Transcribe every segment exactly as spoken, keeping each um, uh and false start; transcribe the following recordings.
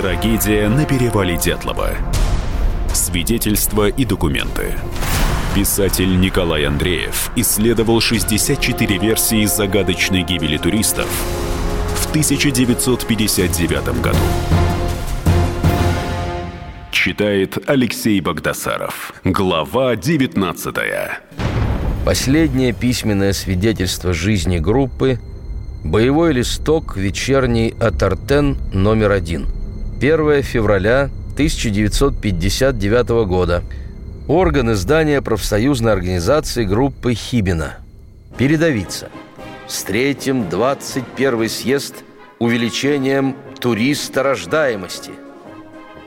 Трагедия на перевале Дятлова. Свидетельства и документы. Писатель Николай Андреев исследовал шестьдесят четыре версии загадочной гибели туристов в тысяча девятьсот пятьдесят девятом году. Читает Алексей Багдасаров. Глава девятнадцатая. Последнее письменное свидетельство жизни группы. Боевой листок, вечерний Отортен, номер один. первое февраля тысяча девятьсот пятьдесят девятого года. Орган издания профсоюзной организации группы Хибина. Передовица. Встретим двадцать первый съезд увеличением туристорождаемости.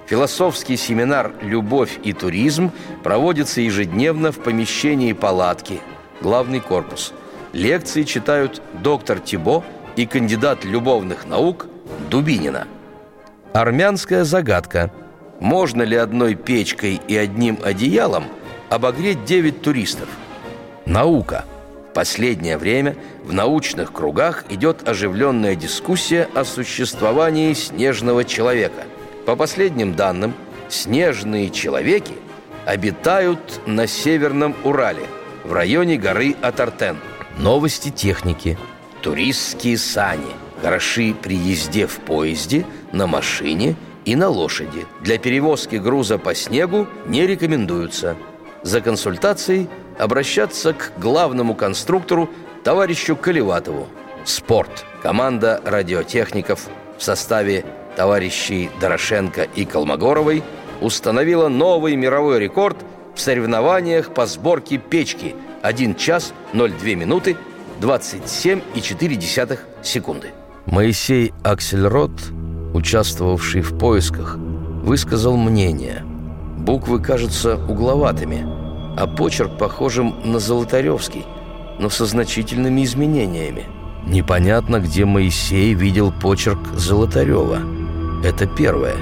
Философский семинар «Любовь и туризм» проводится ежедневно в помещении палатки, главный корпус. Лекции читают доктор Тибо и кандидат любовных наук Дубинина. Армянская загадка. Можно ли одной печкой и одним одеялом обогреть девять туристов? Наука. В последнее время в научных кругах идет оживленная дискуссия о существовании снежного человека. По последним данным, снежные человеки обитают на Северном Урале, в районе горы Отортен. Новости техники. Туристские сани хороши при езде в поезде, на машине и на лошади. Для перевозки груза по снегу не рекомендуются. За консультацией обращаться к главному конструктору товарищу Колеватову. Спорт. Команда радиотехников в составе товарищей Дорошенко и Колмогоровой установила новый мировой рекорд в соревнованиях по сборке печки. один час ноль две минуты двадцать семь целых четыре десятых секунды. Моисей Аксельрод, участвовавший в поисках, высказал мнение. Буквы кажутся угловатыми, а почерк похожим на Золотарёвский, но со значительными изменениями. Непонятно, где Моисей видел почерк Золотарёва. Это первое.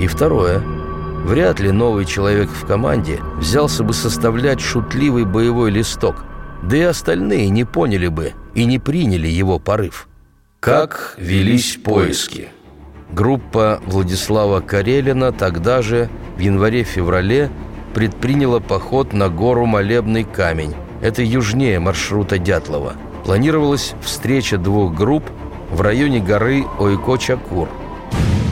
И второе. Вряд ли новый человек в команде взялся бы составлять шутливый боевой листок, да и остальные не поняли бы и не приняли его порыв. Как велись поиски? Группа Владислава Карелина тогда же, в январе-феврале, предприняла поход на гору Молебный камень. Это южнее маршрута Дятлова. Планировалась встреча двух групп в районе горы Ойко-Чакур.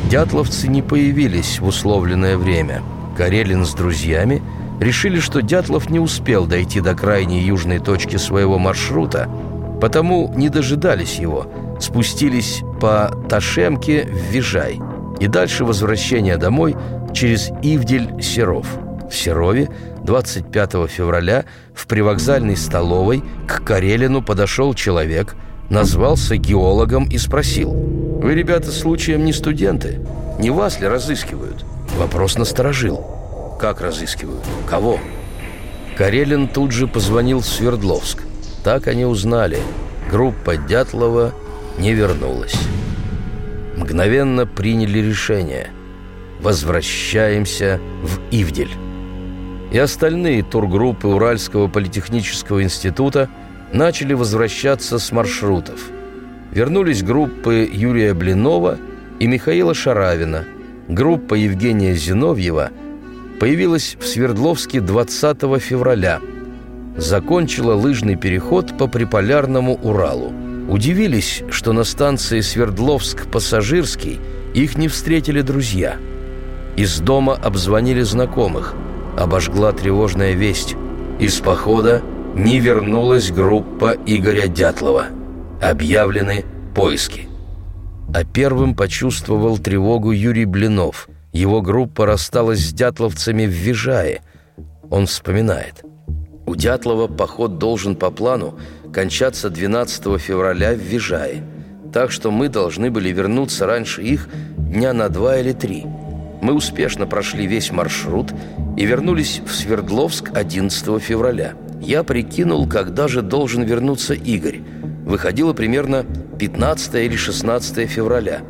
Дятловцы не появились в условленное время. Карелин с друзьями решили, что Дятлов не успел дойти до крайней южной точки своего маршрута, потому не дожидались его, спустились по Ташемке в Вижай и дальше возвращение домой через Ивдель Серов. В Серове двадцать пятого февраля в привокзальной столовой к Карелину подошел человек, назвался геологом и спросил: «Вы, ребята, случаем не студенты? Не вас ли разыскивают?» Вопрос насторожил. «Как разыскивают? Кого?» Карелин тут же позвонил в Свердловск. Так они узнали. Группа Дятлова не вернулась. Мгновенно приняли решение. Возвращаемся в Ивдель. И остальные тургруппы Уральского политехнического института начали возвращаться с маршрутов. Вернулись группы Юрия Блинова и Михаила Шаравина. Группа Евгения Зиновьева появилась в Свердловске двадцатого февраля. Закончила лыжный переход по приполярному Уралу. Удивились, что на станции Свердловск-Пассажирский их не встретили друзья. Из дома обзвонили знакомых. Обожгла тревожная весть. Из похода не вернулась группа Игоря Дятлова. Объявлены поиски. А первым почувствовал тревогу Юрий Блинов. Его группа рассталась с дятловцами в Вижае. Он вспоминает. У Дятлова поход должен по плану кончаться двенадцатого февраля в Вижае. Так что мы должны были вернуться раньше их дня на два или три. Мы успешно прошли весь маршрут и вернулись в Свердловск одиннадцатого февраля. Я прикинул, когда же должен вернуться Игорь. Выходило примерно пятнадцатого или шестнадцатого февраля.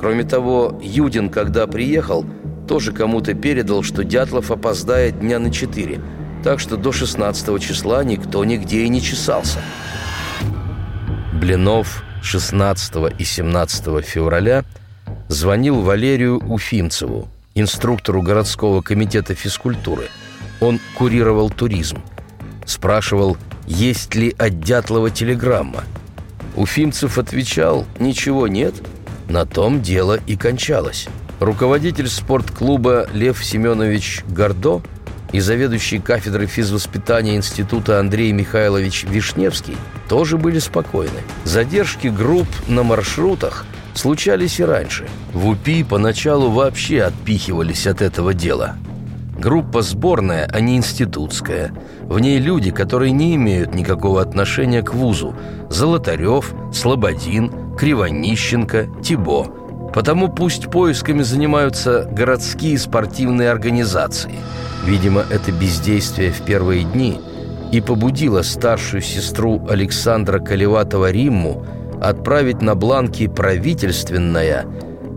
Кроме того, Юдин, когда приехал, тоже кому-то передал, что Дятлов опоздает дня на четыре. Так что до шестнадцатого числа никто нигде и не чесался. Блинов шестнадцатого и семнадцатого февраля звонил Валерию Уфимцеву, инструктору городского комитета физкультуры. Он курировал туризм. Спрашивал, есть ли от Дятлова телеграмма. Уфимцев отвечал, ничего нет. На том дело и кончалось. Руководитель спортклуба Лев Семенович Гордон и заведующий кафедрой физвоспитания института Андрей Михайлович Вишневский тоже были спокойны. Задержки групп на маршрутах случались и раньше. В УПИ поначалу вообще отпихивались от этого дела. Группа сборная, а не институтская. В ней люди, которые не имеют никакого отношения к вузу. Золотарёв, Слободин, Кривонищенко, Тибо. Потому пусть поисками занимаются городские спортивные организации. Видимо, это бездействие в первые дни и побудило старшую сестру Александра Колеватова Римму отправить на бланки правительственная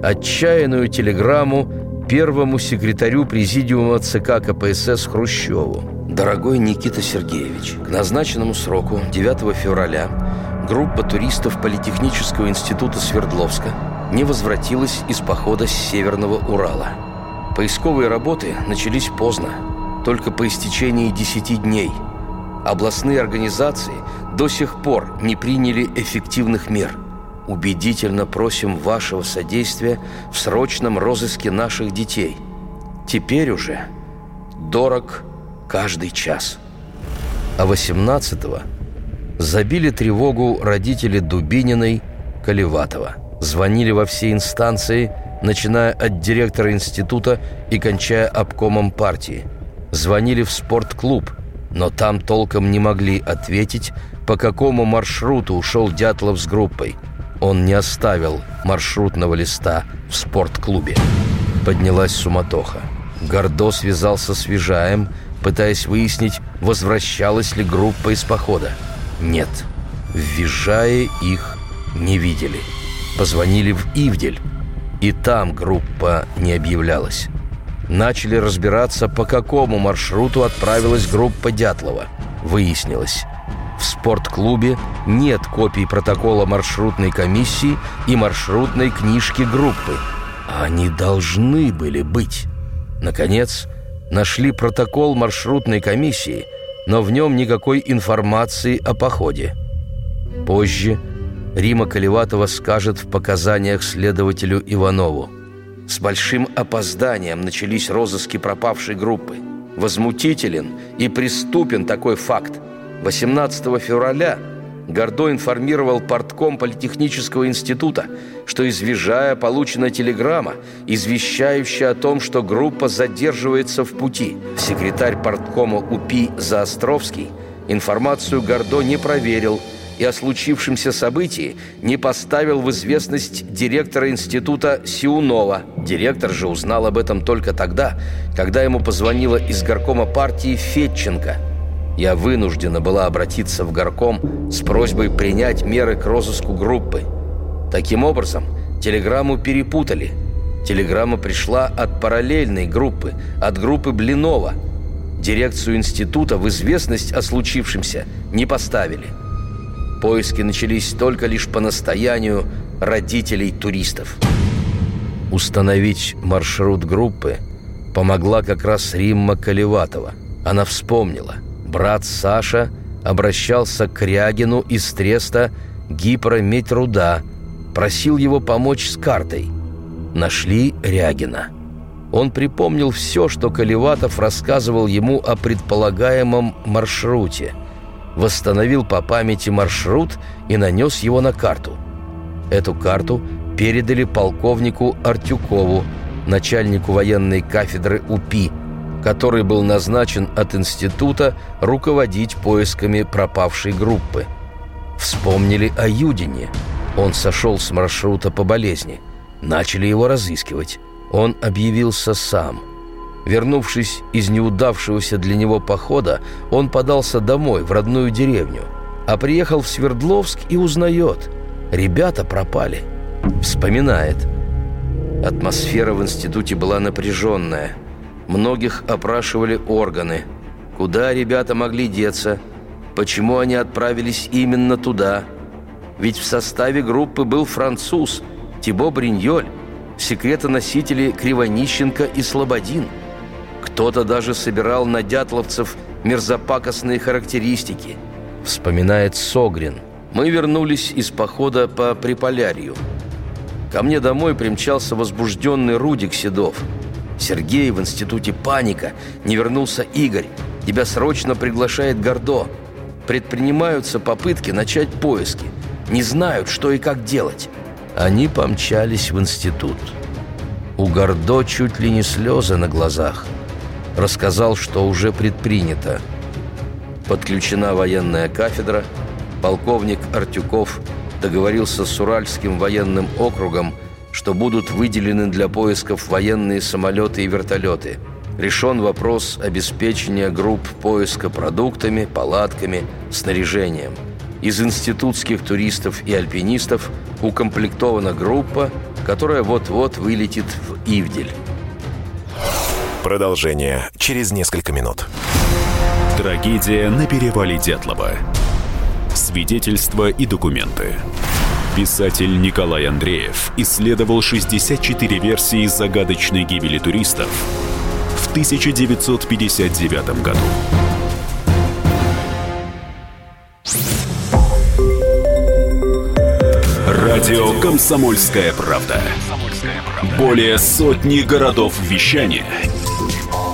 отчаянную телеграмму первому секретарю президиума ЦК КПСС Хрущеву. Дорогой Никита Сергеевич, к назначенному сроку девятого февраля группа туристов Политехнического института Свердловска не возвратилась из похода с Северного Урала. Поисковые работы начались поздно, только по истечении десяти дней. Областные организации до сих пор не приняли эффективных мер. Убедительно просим вашего содействия в срочном розыске наших детей. Теперь уже дорог каждый час. А восемнадцатого забили тревогу родители Дубининой, Колеватова. Звонили во все инстанции, начиная от директора института и кончая обкомом партии. Звонили в спортклуб, но там толком не могли ответить, по какому маршруту ушел Дятлов с группой. Он не оставил маршрутного листа в спортклубе. Поднялась суматоха. Гордо связался с Вижаем, пытаясь выяснить, возвращалась ли группа из похода. Нет, в Вижае их не видели. Позвонили в Ивдель. И там группа не объявлялась. Начали разбираться, по какому маршруту отправилась группа Дятлова. Выяснилось, в спортклубе нет копий протокола маршрутной комиссии и маршрутной книжки группы. Они должны были быть. Наконец, нашли протокол маршрутной комиссии, но в нем никакой информации о походе. Позже Римма Колеватова скажет в показаниях следователю Иванову. С большим опозданием начались розыски пропавшей группы. Возмутителен и преступен такой факт. восемнадцатого февраля Гордо информировал партком Политехнического института, что из Вижая получена телеграмма, извещающая о том, что группа задерживается в пути. Секретарь парткома УПИ Заостровский информацию Гордо не проверил, и о случившемся событии не поставил в известность директора института Сиунова. Директор же узнал об этом только тогда, когда ему позвонила из горкома партии Федченко. Я вынуждена была обратиться в горком с просьбой принять меры к розыску группы. Таким образом, телеграмму перепутали. Телеграмма пришла от параллельной группы, от группы Блинова. Дирекцию института в известность о случившемся не поставили. Поиски начались только лишь по настоянию родителей туристов. Установить маршрут группы помогла как раз Римма Колеватова. Она вспомнила. Брат Саша обращался к Крягину из Треста гипрометруда, просил его помочь с картой. Нашли Рягина. Он припомнил все, что Колеватов рассказывал ему о предполагаемом маршруте. Восстановил по памяти маршрут и нанес его на карту. Эту карту передали полковнику Артюкову, начальнику военной кафедры УПИ, который был назначен от института руководить поисками пропавшей группы. Вспомнили о Юдине. Он сошел с маршрута по болезни. Начали его разыскивать. Он объявился сам. Вернувшись из неудавшегося для него похода, он подался домой, в родную деревню. А приехал в Свердловск и узнает. Ребята пропали. Вспоминает. Атмосфера в институте была напряженная. Многих опрашивали органы. Куда ребята могли деться? Почему они отправились именно туда? Ведь в составе группы был француз Тибо Бриньоль, секретоносители Кривонищенко и Слободин. Кто-то даже собирал на дятловцев мерзопакостные характеристики. Вспоминает Согрин. Мы вернулись из похода по Приполярью. Ко мне домой примчался возбужденный Рудик Седов. Сергей, в институте паника. Не вернулся Игорь. Тебя срочно приглашает Гордо. Предпринимаются попытки начать поиски. Не знают, что и как делать. Они помчались в институт. У Гордо чуть ли не слезы на глазах. Рассказал, что уже предпринято. Подключена военная кафедра. Полковник Артюков договорился с Уральским военным округом, что будут выделены для поисков военные самолеты и вертолеты. Решен вопрос обеспечения групп поиска продуктами, палатками, снаряжением. Из институтских туристов и альпинистов укомплектована группа, которая вот-вот вылетит в Ивдель. Продолжение через несколько минут. Трагедия на перевале Дятлова. Свидетельства и документы. Писатель Николай Андреев исследовал шестьдесят четыре версии загадочной гибели туристов в тысяча девятьсот пятьдесят девятом году. Радио «Комсомольская правда». Более сотни городов вещания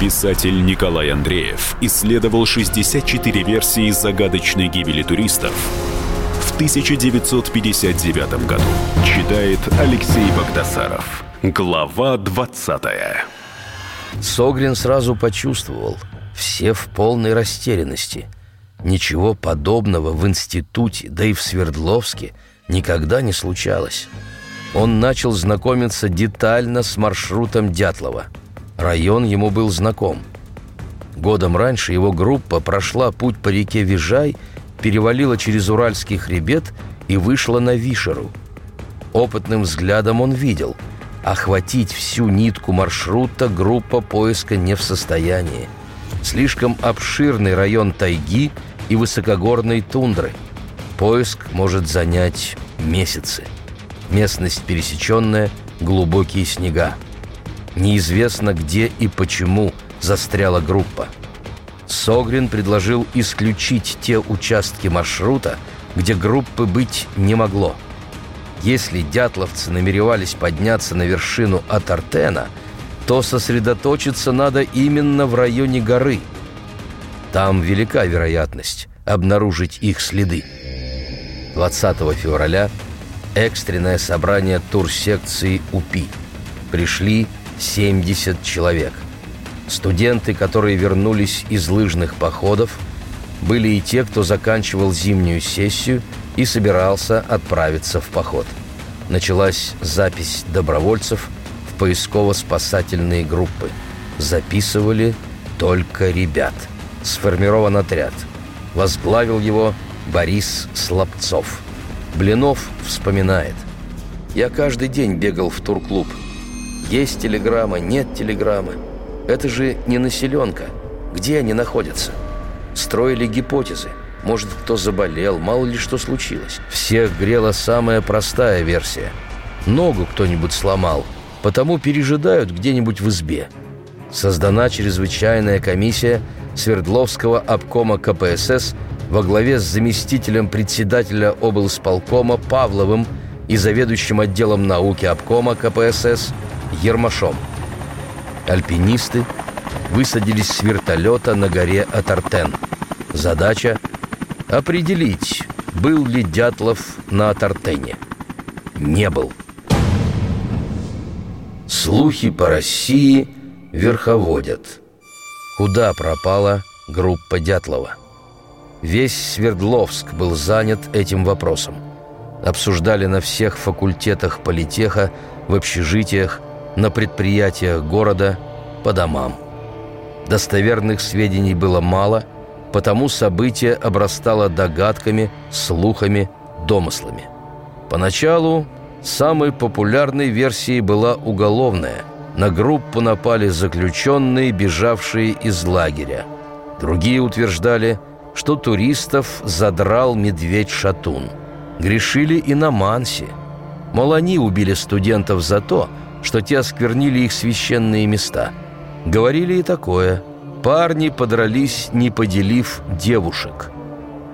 Писатель Николай Андреев исследовал шестьдесят четыре версии загадочной гибели туристов в тысяча девятьсот пятьдесят девятом году. Читает Алексей Багдасаров. Глава двадцатая. Согрин сразу почувствовал. Все в полной растерянности. Ничего подобного в институте, да и в Свердловске никогда не случалось. Он начал знакомиться детально с маршрутом Дятлова. Район ему был знаком. Годом раньше его группа прошла путь по реке Вижай, перевалила через Уральский хребет и вышла на Вишеру. Опытным взглядом он видел, охватить всю нитку маршрута группа поиска не в состоянии. Слишком обширный район тайги и высокогорной тундры. Поиск может занять месяцы. Местность пересеченная, глубокие снега. Неизвестно, где и почему застряла группа. Согрин предложил исключить те участки маршрута, где группы быть не могло. Если дятловцы намеревались подняться на вершину Отортена, то сосредоточиться надо именно в районе горы. Там велика вероятность обнаружить их следы. двадцатого февраля экстренное собрание турсекции УПИ. Пришли семьдесят человек. Студенты, которые вернулись из лыжных походов, были и те, кто заканчивал зимнюю сессию и собирался отправиться в поход. Началась запись добровольцев в поисково-спасательные группы. Записывали только ребят. Сформирован отряд. Возглавил его Борис Слабцов. Блинов вспоминает. «Я каждый день бегал в турклуб. Есть телеграмма, нет телеграммы. Это же не населенка. Где они находятся? Строили гипотезы. Может, кто заболел, мало ли что случилось. Всех грела самая простая версия. Ногу кто-нибудь сломал, потому пережидают где-нибудь в избе». Создана чрезвычайная комиссия Свердловского обкома ка пэ эс эс во главе с заместителем председателя облсполкома Павловым и заведующим отделом науки обкома ка пэ эс эс Ермашом. Альпинисты высадились с вертолета на горе Отортен. Задача – определить, был ли Дятлов на Отортене. Не был. Слухи по России верховодят. Куда пропала группа Дятлова? Весь Свердловск был занят этим вопросом. Обсуждали на всех факультетах политеха, в общежитиях, на предприятиях города, по домам. Достоверных сведений было мало, потому событие обрастало догадками, слухами, домыслами. Поначалу самой популярной версией была уголовная. На группу напали заключенные, бежавшие из лагеря. Другие утверждали, что туристов задрал медведь-шатун. Грешили и на мансе. Мол, они убили студентов за то, что те осквернили их священные места. Говорили и такое. Парни подрались, не поделив девушек.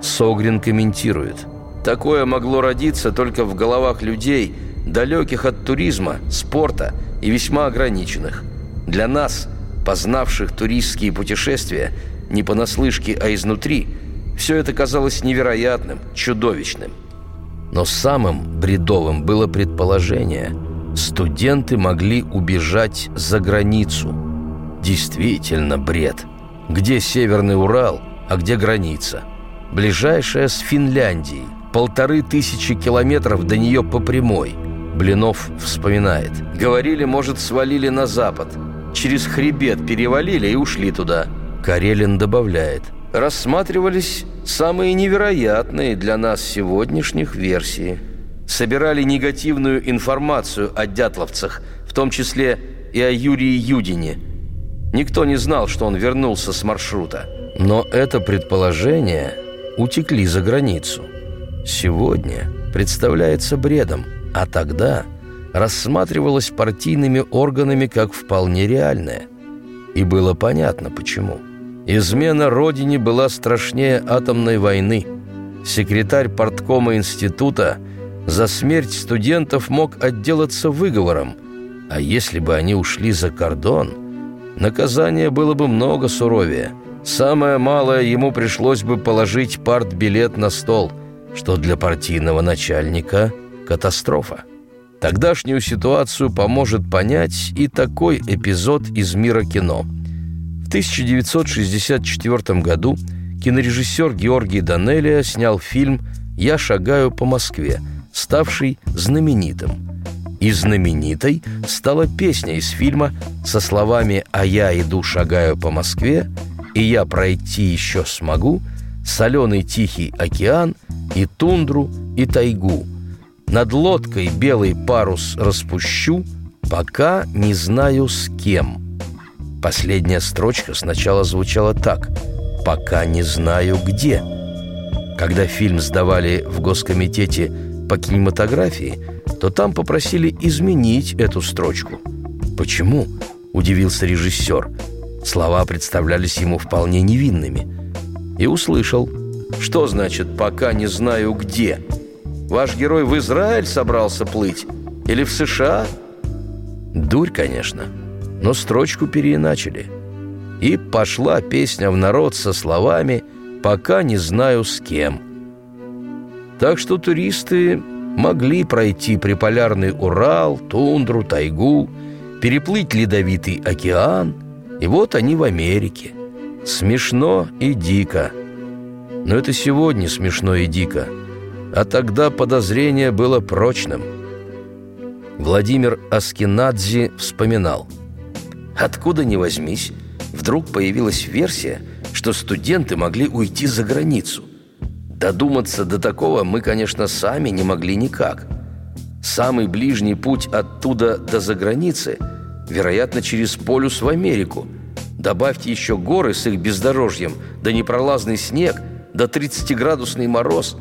Согрин комментирует: такое могло родиться только в головах людей, далеких от туризма, спорта и весьма ограниченных. Для нас, познавших туристские путешествия, не понаслышке, а изнутри, все это казалось невероятным, чудовищным. Но самым бредовым было предположение: студенты могли убежать за границу. Действительно бред. Где Северный Урал, а где граница? Ближайшая с Финляндией. Полторы тысячи километров до нее по прямой. Блинов вспоминает: говорили, может, свалили на запад. Через хребет перевалили и ушли туда. Карелин добавляет: рассматривались самые невероятные для нас сегодняшних версии. Собирали негативную информацию о дятловцах, в том числе и о Юрии Юдине. Никто не знал, что он вернулся с маршрута. Но это предположение утекли за границу. Сегодня представляется бредом, а тогда рассматривалось партийными органами как вполне реальное. И было понятно, почему. Измена Родине была страшнее атомной войны. Секретарь парткома института за смерть студентов мог отделаться выговором, а если бы они ушли за кордон, наказание было бы много суровее. Самое малое, ему пришлось бы положить партбилет на стол, что для партийного начальника катастрофа. Тогдашнюю ситуацию поможет понять и такой эпизод из мира кино. В тысяча девятьсот шестьдесят четвёртом году кинорежиссер Георгий Данелия снял фильм «Я шагаю по Москве», ставший знаменитым. И знаменитой стала песня из фильма со словами «А я иду, шагаю по Москве», «И я пройти еще смогу», «Соленый тихий океан», «И тундру, и тайгу». «Над лодкой белый парус распущу, пока не знаю с кем». Последняя строчка сначала звучала так: «Пока не знаю где». Когда фильм сдавали в Госкомитете по кинематографии, то там попросили изменить эту строчку. «Почему?» – удивился режиссер. Слова представлялись ему вполне невинными. И услышал: «Что значит «пока не знаю где»? Ваш герой в Израиль собрался плыть? Или в США?» Дурь, конечно, но строчку переиначили. И пошла песня в народ со словами «пока не знаю с кем». Так что туристы могли пройти приполярный Урал, тундру, тайгу, переплыть ледовитый океан, и вот они в Америке. Смешно и дико. Но это сегодня смешно и дико. А тогда подозрение было прочным. Владимир Аскенадзе вспоминал: «Откуда ни возьмись, вдруг появилась версия, что студенты могли уйти за границу. Додуматься до такого мы, конечно, сами не могли никак. Самый ближний путь оттуда до заграницы, вероятно, через полюс в Америку. Добавьте еще горы с их бездорожьем, да непролазный снег, да тридцатиградусный мороз».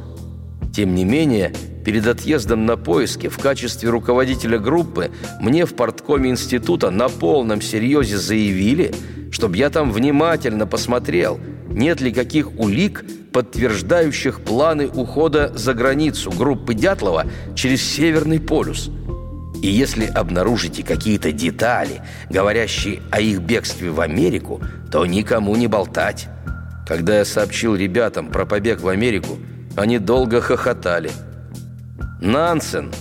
Тем не менее, перед отъездом на поиски в качестве руководителя группы мне в парткоме института на полном серьезе заявили, чтобы я там внимательно посмотрел, нет ли каких улик, подтверждающих планы ухода за границу группы Дятлова через Северный полюс. И если обнаружите какие-то детали, говорящие о их бегстве в Америку, то никому не болтать. Когда я сообщил ребятам про побег в Америку, они долго хохотали. Нансен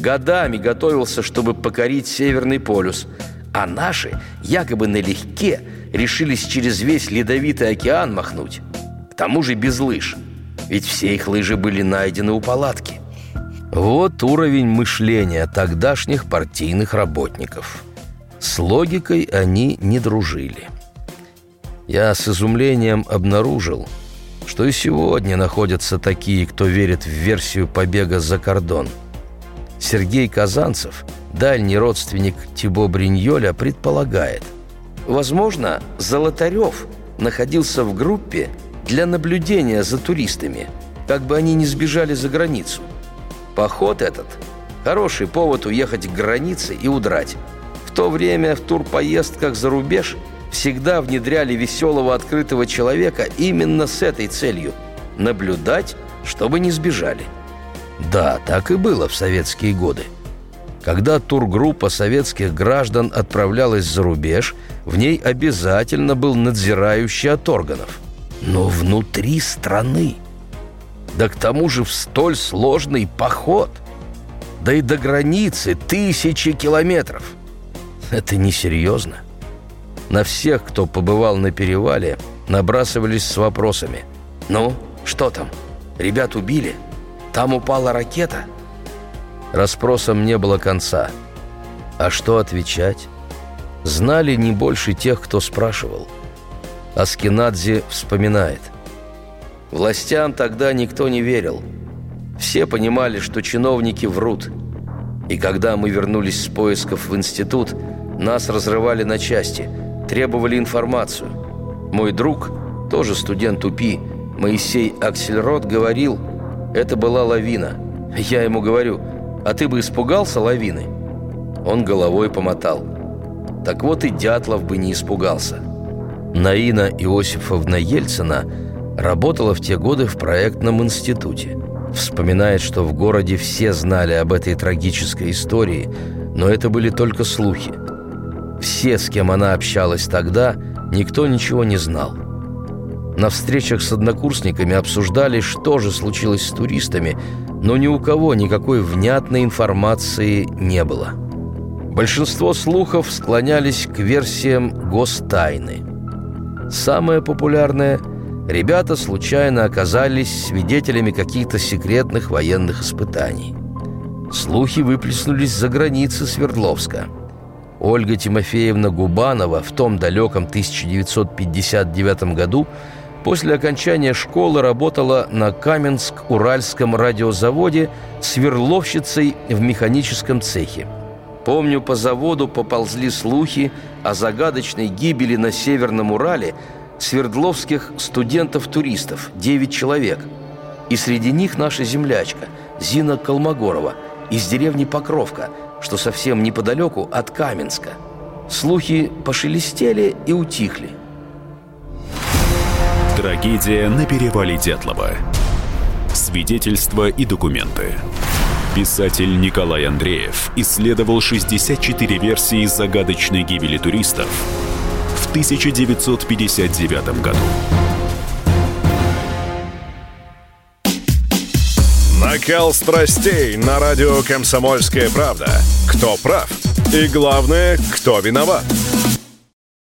годами готовился, чтобы покорить Северный полюс, а наши якобы налегке решились через весь ледовитый океан махнуть. К тому же без лыж, ведь все их лыжи были найдены у палатки. Вот уровень мышления тогдашних партийных работников. С логикой они не дружили. я с изумлением обнаружил, что и сегодня находятся такие, кто верит в версию побега за кордон. Сергей Казанцев, дальний родственник Тибо Бриньоля, предполагает: возможно, Золотарёв находился в группе для наблюдения за туристами, как бы они не сбежали за границу. Поход этот – хороший повод уехать к границе и удрать. В то время в турпоездках за рубеж всегда внедряли веселого открытого человека именно с этой целью – наблюдать, чтобы не сбежали. Да, так и было в советские годы. Когда тургруппа советских граждан отправлялась за рубеж, в ней обязательно был надзирающий от органов. Но внутри страны. Да к тому же в столь сложный поход. Да и до границы тысячи километров. Это несерьезно. На всех, кто побывал на перевале, набрасывались с вопросами. «Ну, что там? Ребят убили? Там упала ракета?» Расспросам не было конца. А что отвечать? Знали не больше тех, кто спрашивал. Аскенадзе вспоминает. Властям тогда никто не верил. Все понимали, что чиновники врут. И когда мы вернулись с поисков в институт, нас разрывали на части, требовали информацию. Мой друг, тоже студент УПИ, Моисей Аксельрод, говорил, это была лавина. Я ему говорю: а ты бы испугался лавины? Он головой помотал. Так вот и Дятлов бы не испугался. Наина Иосифовна Ельцина работала в те годы в проектном институте. Вспоминает, что в городе все знали об этой трагической истории, но это были только слухи. Все, с кем она общалась тогда, никто ничего не знал. На встречах с однокурсниками обсуждали, что же случилось с туристами, но ни у кого никакой внятной информации не было. Большинство слухов склонялись к версиям гостайны. Самое популярное – ребята случайно оказались свидетелями каких-то секретных военных испытаний. Слухи выплеснулись за границы Свердловска. Ольга Тимофеевна Губанова в том далеком тысяча девятьсот пятьдесят девятом году после окончания школы работала на Каменск-Уральском радиозаводе сверловщицей в механическом цехе. Помню, по заводу поползли слухи о загадочной гибели на Северном Урале свердловских студентов-туристов, девять человек. И среди них наша землячка Зина Колмогорова из деревни Покровка, что совсем неподалеку от Каменска. Слухи пошелестели и утихли. Трагедия на перевале Дятлова. Свидетельства и документы. Писатель Николай Андреев исследовал шестьдесят четыре версии загадочной гибели туристов в тысяча девятьсот пятьдесят девятом году. Накал страстей на радио «Комсомольская правда». Кто прав? И главное, кто виноват?